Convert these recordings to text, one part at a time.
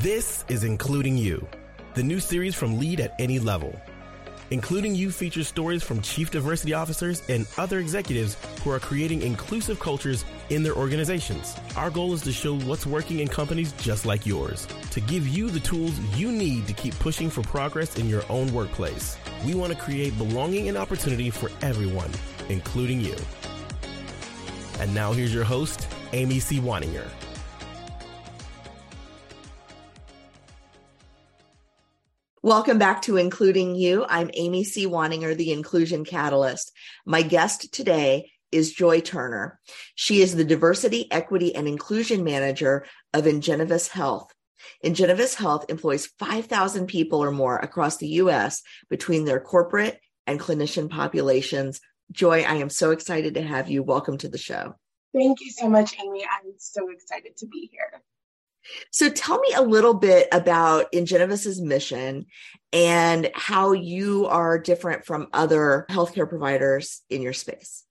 This is Including You, the new series from Lead at Any Level. Including You features stories from chief diversity officers and other executives who are creating inclusive cultures in their organizations. Our goal is to show what's working in companies just like yours, to give you the tools you need to keep pushing for progress in your own workplace. We want to create belonging and opportunity for everyone, including you. And now here's your host, Amy C. Waninger. Welcome back to Including You. I'm Amy C. Waninger, the Inclusion Catalyst. My guest today is Joi Turner. She is the Diversity, Equity, and Inclusion Manager of Ingenovis Health. Ingenovis Health employs 5,000 people or more across the U.S. between their corporate and clinician populations. Joi, I am so excited to have you. Welcome to the show. Thank you so much, Amy. I'm so excited to be here. So tell me a little bit about Ingenovis' mission and how you are different from other healthcare providers in your space.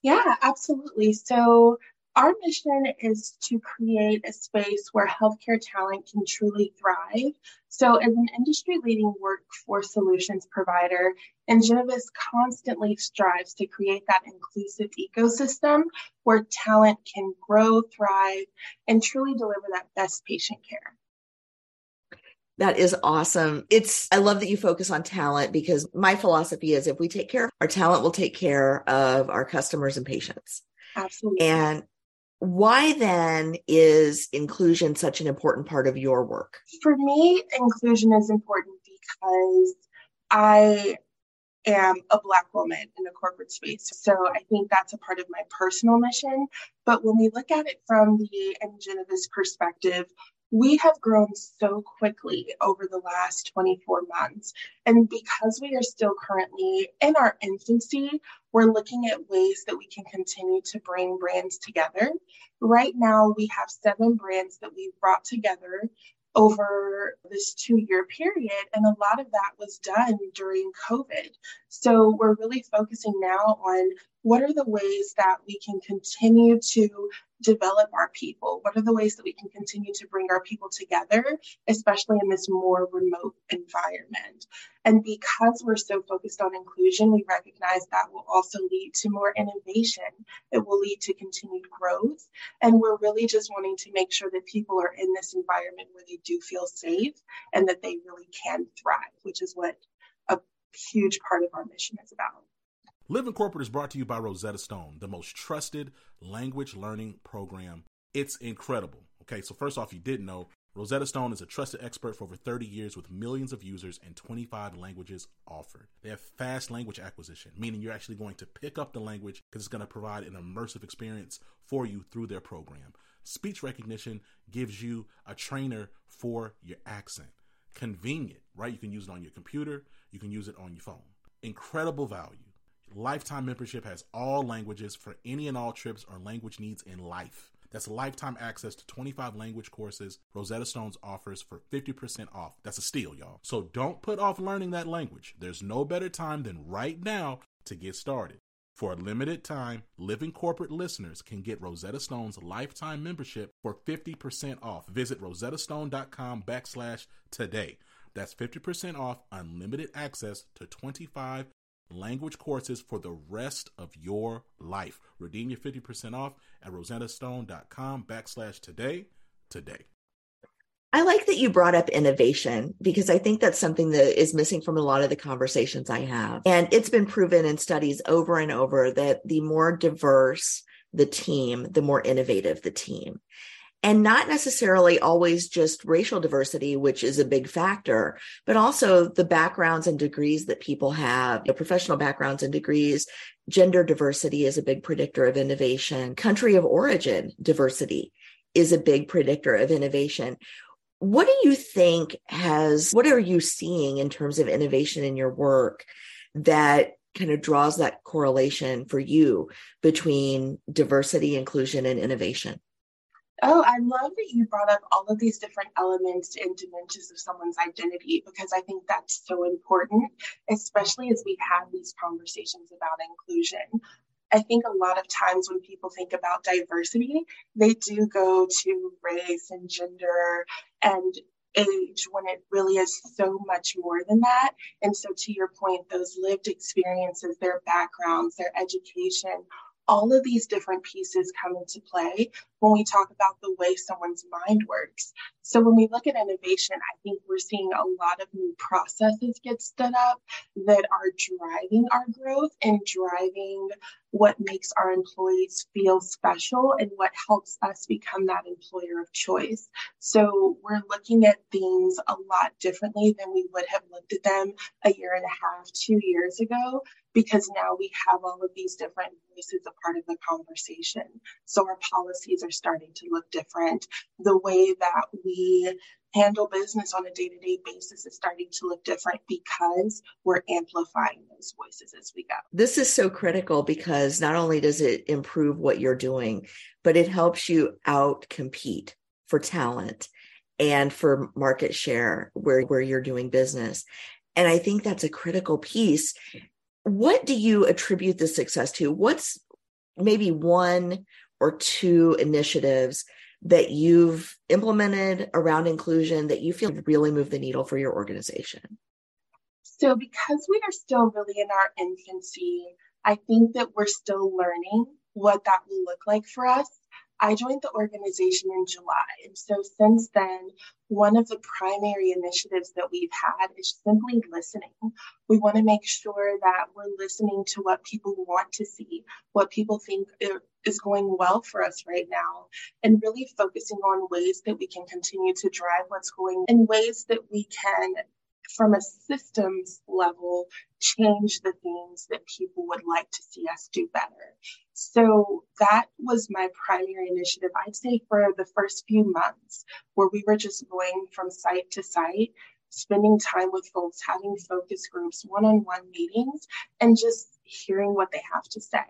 Yeah, absolutely. So our mission is to create a space where healthcare talent can truly thrive. So as an industry-leading workforce solutions provider, Ingenovis constantly strives to create that inclusive ecosystem where talent can grow, thrive, and truly deliver that best patient care. That is awesome. I love that you focus on talent, because my philosophy is if we take care of our talent, we'll take care of our customers and patients. Absolutely. And why then is inclusion such an important part of your work? For me, inclusion is important because I am a Black woman in the corporate space. So I think that's a part of my personal mission. But when we look at it from the Ingenovis perspective, we have grown so quickly over the last 24 months. And because we are still currently in our infancy, we're looking at ways that we can continue to bring brands together. Right now, we have 7 brands that we brought together over this 2-year period. And a lot of that was done during COVID. So we're really focusing now on what are the ways that we can continue to develop our people? What are the ways that we can continue to bring our people together, especially in this more remote environment? And because we're so focused on inclusion, we recognize that will also lead to more innovation. It will lead to continued growth. And we're really just wanting to make sure that people are in this environment where they do feel safe and that they really can thrive, which is what a huge part of our mission is about. Living Corporate is brought to you by Rosetta Stone, the most trusted language learning program. It's incredible. Okay, so first off, you didn't know, Rosetta Stone is a trusted expert for over 30 years with millions of users and 25 languages offered. They have fast language acquisition, meaning you're actually going to pick up the language because it's going to provide an immersive experience for you through their program. Speech recognition gives you a trainer for your accent. Convenient, right? You can use it on your computer. You can use it on your phone. Incredible value. Lifetime membership has all languages for any and all trips or language needs in life. That's lifetime access to 25 language courses Rosetta Stone's offers for 50% off. That's a steal, y'all. So don't put off learning that language. There's no better time than right now to get started. For a limited time, Living Corporate listeners can get Rosetta Stone's lifetime membership for 50% off. Visit rosettastone.com/today. That's 50% off unlimited access to 25 language courses for the rest of your life. Redeem your 50% off at rosettastone.com/today. I like that you brought up innovation, because I think that's something that is missing from a lot of the conversations I have. And it's been proven in studies over and over that the more diverse the team, the more innovative the team. And not necessarily always just racial diversity, which is a big factor, but also the backgrounds and degrees that people have, professional backgrounds and degrees. Gender diversity is a big predictor of innovation. Country of origin diversity is a big predictor of innovation. What are you seeing in terms of innovation in your work that kind of draws that correlation for you between diversity, inclusion, and innovation? Oh, I love that you brought up all of these different elements and dimensions of someone's identity, because I think that's so important, especially as we have these conversations about inclusion. I think a lot of times when people think about diversity, they do go to race and gender and age when it really is so much more than that. And so to your point, those lived experiences, their backgrounds, their education, all of these different pieces come into play when we talk about the way someone's mind works. So when we look at innovation, I think we're seeing a lot of new processes get stood up that are driving our growth and driving what makes our employees feel special and what helps us become that employer of choice. So we're looking at things a lot differently than we would have looked at them a year and a half, 2 years ago, because now we have all of these different voices a part of the conversation. So our policies are starting to look different. The way that we handle business on a day-to-day basis is starting to look different because we're amplifying those voices as we go. This is so critical because not only does it improve what you're doing, but it helps you out-compete for talent and for market share where you're doing business. And I think that's a critical piece. What do you attribute the success to? What's maybe one or two initiatives that you've implemented around inclusion that you feel really move the needle for your organization? So because we are still really in our infancy, I think that we're still learning what that will look like for us. I joined the organization in July. And so since then, one of the primary initiatives that we've had is simply listening. We want to make sure that we're listening to what people want to see, what people think is going well for us right now, and really focusing on ways that we can continue to drive what's going in ways that we can, from a systems level, change the things that people would like to see us do better. So that was my primary initiative, I'd say, for the first few months, where we were just going from site to site, spending time with folks, having focus groups, one-on-one meetings, and just hearing what they have to say.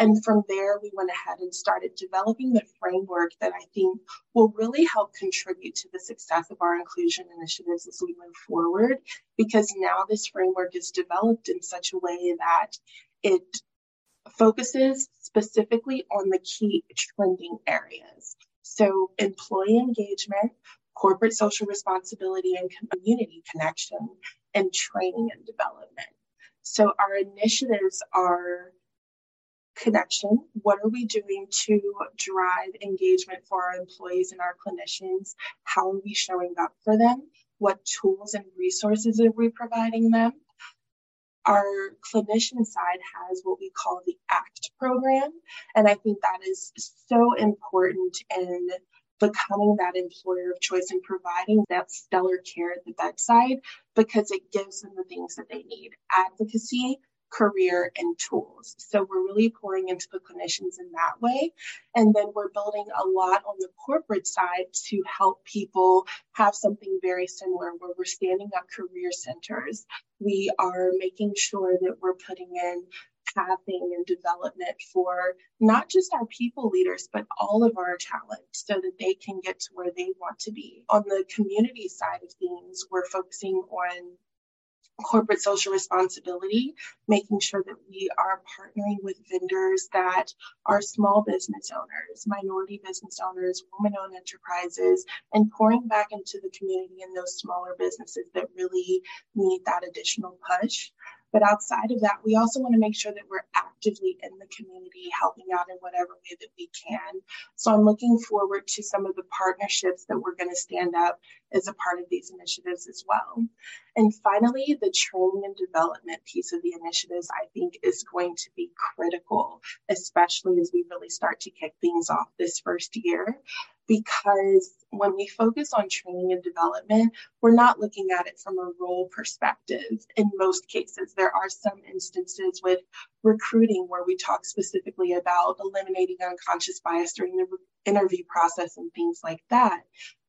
And from there, we went ahead and started developing the framework that I think will really help contribute to the success of our inclusion initiatives as we move forward, because now this framework is developed in such a way that it focuses specifically on the key trending areas. So employee engagement, corporate social responsibility, and community connection, and training and development. So our initiatives are connection. What are we doing to drive engagement for our employees and our clinicians? How are we showing up for them? What tools and resources are we providing them? Our clinician side has what we call the ACT program. And I think that is so important in becoming that employer of choice and providing that stellar care at the bedside, because it gives them the things that they need: advocacy, career, and tools. So we're really pouring into the clinicians in that way. And then we're building a lot on the corporate side to help people have something very similar, where we're standing up career centers. We are making sure that we're putting in pathing and development for not just our people leaders, but all of our talent, so that they can get to where they want to be. On the community side of things, we're focusing on corporate social responsibility, making sure that we are partnering with vendors that are small business owners, minority business owners, women-owned enterprises, and pouring back into the community and those smaller businesses that really need that additional push. But outside of that, we also want to make sure that we're actively in the community, helping out in whatever way that we can. So I'm looking forward to some of the partnerships that we're going to stand up as a part of these initiatives as well. And finally, the training and development piece of the initiatives, I think, is going to be critical, especially as we really start to kick things off this first year. Because when we focus on training and development, we're not looking at it from a role perspective. In most cases, there are some instances with recruiting where we talk specifically about eliminating unconscious bias during the interview process and things like that.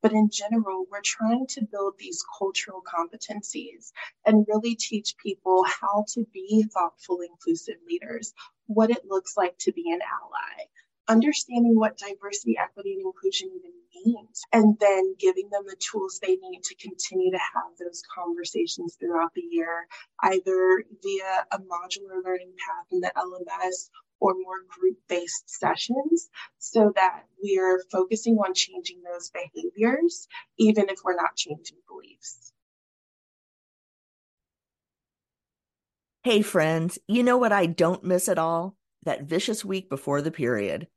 But in general, we're trying to build these cultural competencies and really teach people how to be thoughtful, inclusive leaders, what it looks like to be an ally, understanding what diversity, equity, and inclusion even means, and then giving them the tools they need to continue to have those conversations throughout the year, either via a modular learning path in the LMS or more group-based sessions so that we're focusing on changing those behaviors, even if we're not changing beliefs. Hey friends, you know what I don't miss at all? That vicious week before the period.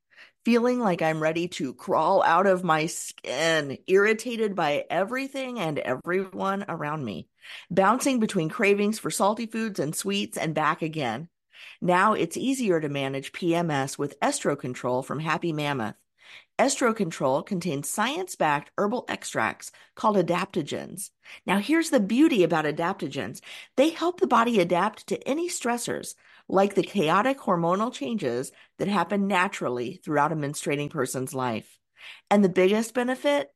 Feeling like I'm ready to crawl out of my skin, irritated by everything and everyone around me. Bouncing between cravings for salty foods and sweets and back again. Now it's easier to manage PMS with EstroControl from Happy Mammoth. EstroControl contains science-backed herbal extracts called adaptogens. Now, here's the beauty about adaptogens. They help the body adapt to any stressors, like the chaotic hormonal changes that happen naturally throughout a menstruating person's life. And the biggest benefit?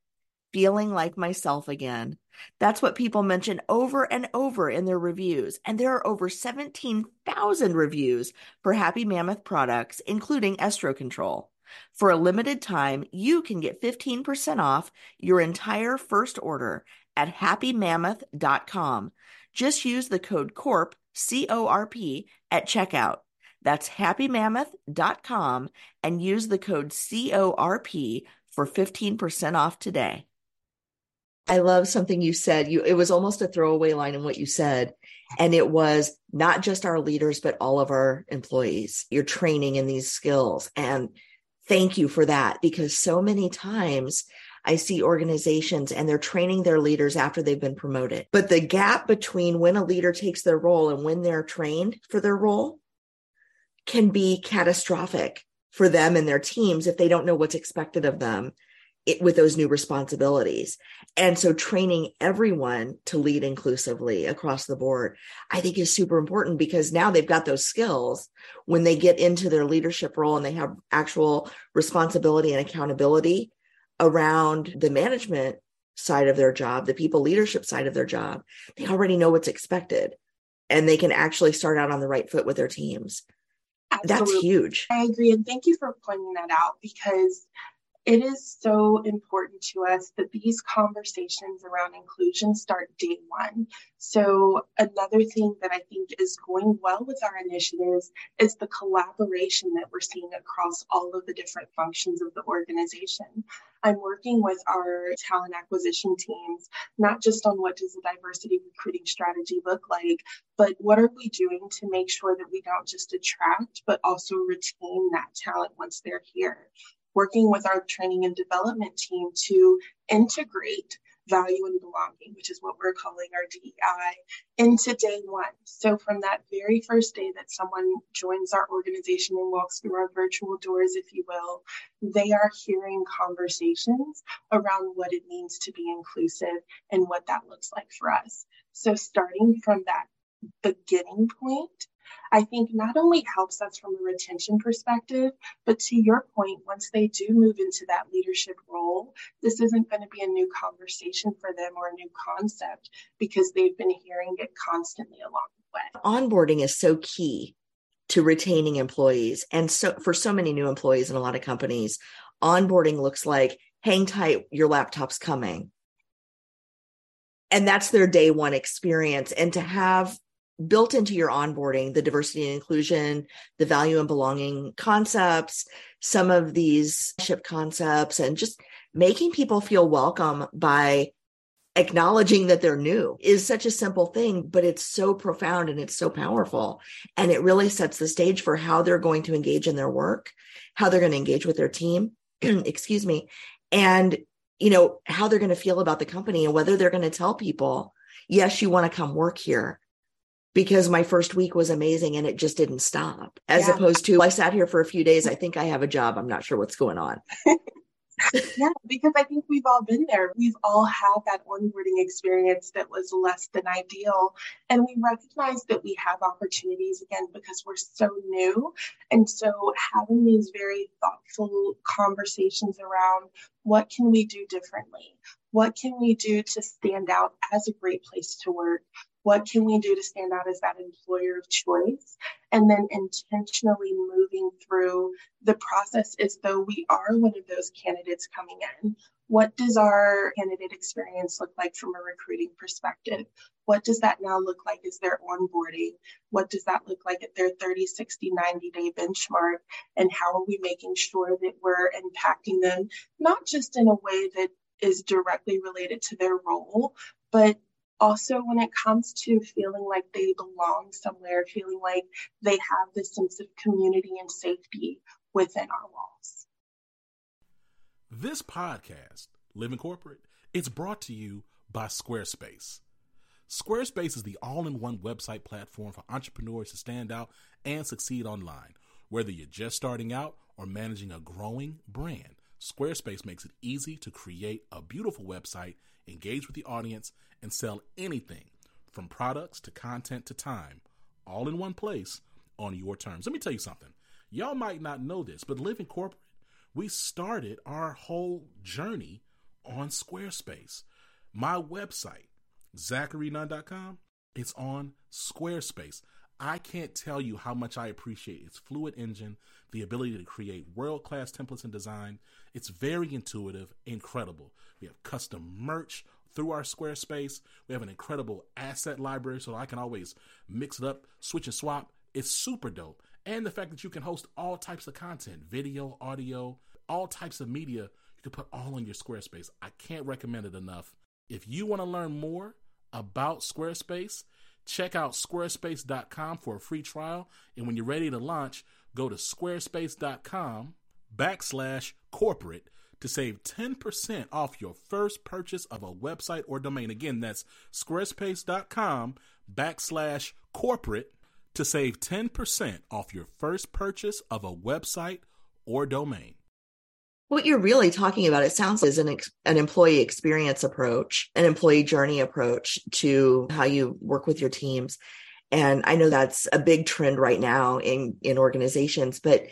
Feeling like myself again. That's what people mention over and over in their reviews. And there are over 17,000 reviews for Happy Mammoth products, including EstroControl. For a limited time, you can get 15% off your entire first order at happymammoth.com. Just use the code CORP, C-O-R-P, at checkout. That's happymammoth.com and use the code C-O-R-P for 15% off today. I love something you said. It was almost a throwaway line in what you said. And it was not just our leaders, but all of our employees. You're training in these skills. And thank you for that, because so many times I see organizations and they're training their leaders after they've been promoted. But the gap between when a leader takes their role and when they're trained for their role can be catastrophic for them and their teams if they don't know what's expected of them with those new responsibilities. And so training everyone to lead inclusively across the board, I think is super important, because now they've got those skills when they get into their leadership role and they have actual responsibility and accountability around the management side of their job, the people leadership side of their job. They already know what's expected and they can actually start out on the right foot with their teams. Absolutely. That's huge. I agree. And thank you for pointing that out, because it is so important to us that these conversations around inclusion start day one. So another thing that I think is going well with our initiatives is the collaboration that we're seeing across all of the different functions of the organization. I'm working with our talent acquisition teams, not just on what does a diversity recruiting strategy look like, but what are we doing to make sure that we don't just attract, but also retain that talent once they're here. Working with our training and development team to integrate value and belonging, which is what we're calling our DEI, into day one. So from that very first day that someone joins our organization and walks through our virtual doors, if you will, they are hearing conversations around what it means to be inclusive and what that looks like for us. So starting from that beginning point, I think not only helps us from a retention perspective, but to your point, once they do move into that leadership role, this isn't going to be a new conversation for them or a new concept, because they've been hearing it constantly along the way. Onboarding is so key to retaining employees. And so for so many new employees in a lot of companies, onboarding looks like, hang tight, your laptop's coming. And that's their day one experience. And to have built into your onboarding, the diversity and inclusion, the value and belonging concepts, some of these ship concepts, and just making people feel welcome by acknowledging that they're new is such a simple thing, but it's so profound and it's so powerful. And it really sets the stage for how they're going to engage in their work, how they're going to engage with their team, excuse me, and you know how they're going to feel about the company and whether they're going to tell people, yes, you want to come work here, because my first week was amazing and it just didn't stop. As opposed to, I sat here for a few days. I think I have a job. I'm not sure what's going on. Yeah, because I think we've all been there. We've all had that onboarding experience that was less than ideal. And we recognize that we have opportunities, again, because we're so new. And so having these very thoughtful conversations around what can we do differently? What can we do to stand out as a great place to work? What can we do to stand out as that employer of choice? And then intentionally moving through the process as though we are one of those candidates coming in. What does our candidate experience look like from a recruiting perspective? What does that now look like as they're onboarding? What does that look like at their 30, 60, 90-day benchmark? And how are we making sure that we're impacting them, not just in a way that is directly related to their role, but also when it comes to feeling like they belong somewhere, feeling like they have this sense of community and safety within our walls. This podcast, Living Corporate, it's brought to you by Squarespace. Squarespace is the all-in-one website platform for entrepreneurs to stand out and succeed online. Whether you're just starting out or managing a growing brand, Squarespace makes it easy to create a beautiful website, engage with the audience, and sell anything from products to content to time, all in one place on your terms. Let me tell you something. Y'all might not know this, but Living Corporate, we started our whole journey on Squarespace. My website, ZacharyNunn.com, it's on Squarespace. I can't tell you how much I appreciate its fluid engine, the ability to create world-class templates and design. It's very intuitive, incredible. We have custom merch through our Squarespace. We have an incredible asset library, so I can always mix it up, switch and swap. It's super dope. And the fact that you can host all types of content, video, audio, all types of media, you can put all on your Squarespace. I can't recommend it enough. If you want to learn more about Squarespace, check out squarespace.com for a free trial. And when you're ready to launch, go to squarespace.com/corporate to save 10% off your first purchase of a website or domain. Again, that's squarespace.com/corporate to save 10% off your first purchase of a website or domain. What you're really talking about, it sounds like, is an employee experience approach, an employee journey approach to how you work with your teams. And I know that's a big trend right now in organizations, but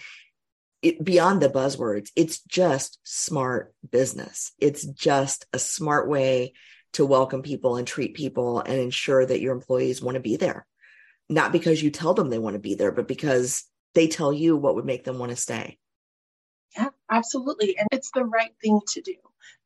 beyond the buzzwords, it's just smart business. It's just a smart way to welcome people and treat people and ensure that your employees want to be there. Not because you tell them they want to be there, but because they tell you what would make them want to stay. Yeah, absolutely. And it's the right thing to do.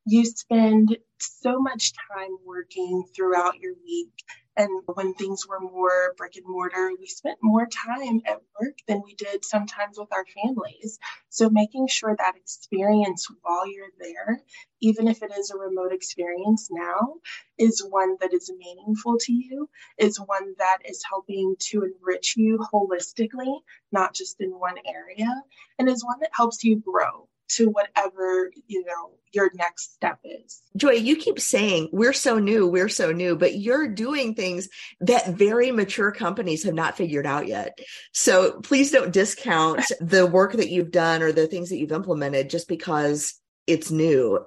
You spend so much time working throughout your week. And when things were more brick and mortar, we spent more time at work than we did sometimes with our families. So making sure that experience while you're there, even if it is a remote experience now, is one that is meaningful to you, is one that is helping to enrich you holistically, not just in one area, and is one that helps you grow to whatever, your next step is. Joi, you keep saying, we're so new, but you're doing things that very mature companies have not figured out yet. So please don't discount the work that you've done or the things that you've implemented just because it's new.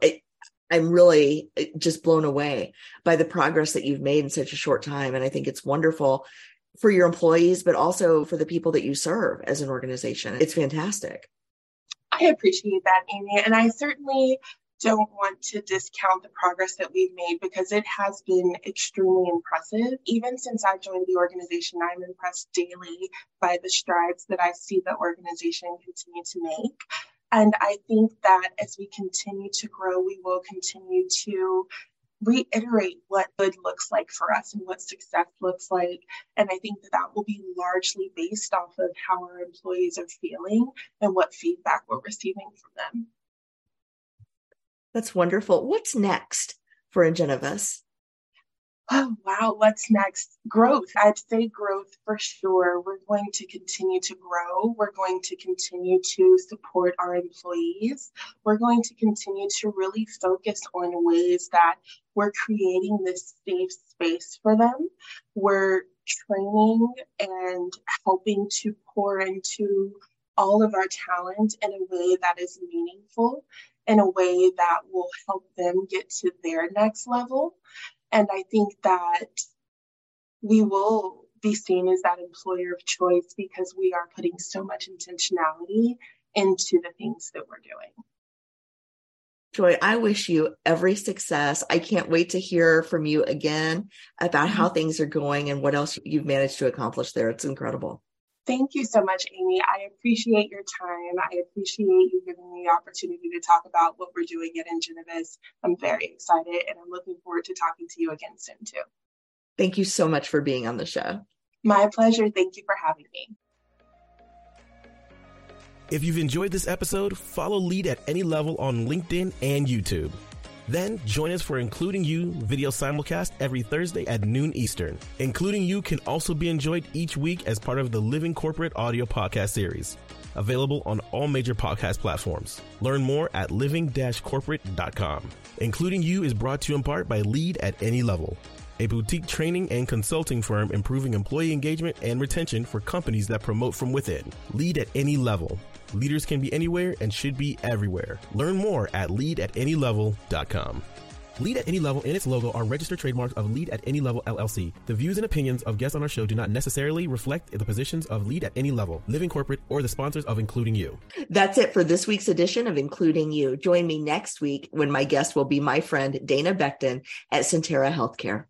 I'm really just blown away by the progress that you've made in such a short time. And I think it's wonderful for your employees, but also for the people that you serve as an organization. It's fantastic. I appreciate that, Amy. And I certainly don't want to discount the progress that we've made because it has been extremely impressive. Even since I joined the organization, I'm impressed daily by the strides that I see the organization continue to make. And I think that as we continue to grow, we will continue to reiterate what good looks like for us and what success looks like. And I think that will be largely based off of how our employees are feeling and what feedback we're receiving from them. That's wonderful. What's next for Ingenovis? Oh, wow. What's next? Growth. I'd say growth for sure. We're going to continue to grow. We're going to continue to support our employees. We're going to continue to really focus on ways that we're creating this safe space for them. We're training and helping to pour into all of our talent in a way that is meaningful, in a way that will help them get to their next level. And I think that we will be seen as that employer of choice because we are putting so much intentionality into the things that we're doing. Joi, I wish you every success. I can't wait to hear from you again about how things are going and what else you've managed to accomplish there. It's incredible. Thank you so much, Amy. I appreciate your time. I appreciate you giving me the opportunity to talk about what we're doing at Ingenovis. I'm very excited and I'm looking forward to talking to you again soon too. Thank you so much for being on the show. My pleasure. Thank you for having me. If you've enjoyed this episode, follow Lead at Any Level on LinkedIn and YouTube. Then join us for Including You video simulcast every Thursday at noon Eastern. Including You can also be enjoyed each week as part of the Living Corporate audio podcast series, available on all major podcast platforms. Learn more at living-corporate.com. Including You is brought to you in part by Lead at Any Level, a boutique training and consulting firm improving employee engagement and retention for companies that promote from within. Lead at Any Level. Leaders can be anywhere and should be everywhere. Learn more at leadatanylevel.com. Lead at Any Level and its logo are registered trademarks of Lead at Any Level, LLC. The views and opinions of guests on our show do not necessarily reflect the positions of Lead at Any Level, Living Corporate, or the sponsors of Including You. That's it for this week's edition of Including You. Join me next week when my guest will be my friend Dana Becton at Sentara Healthcare.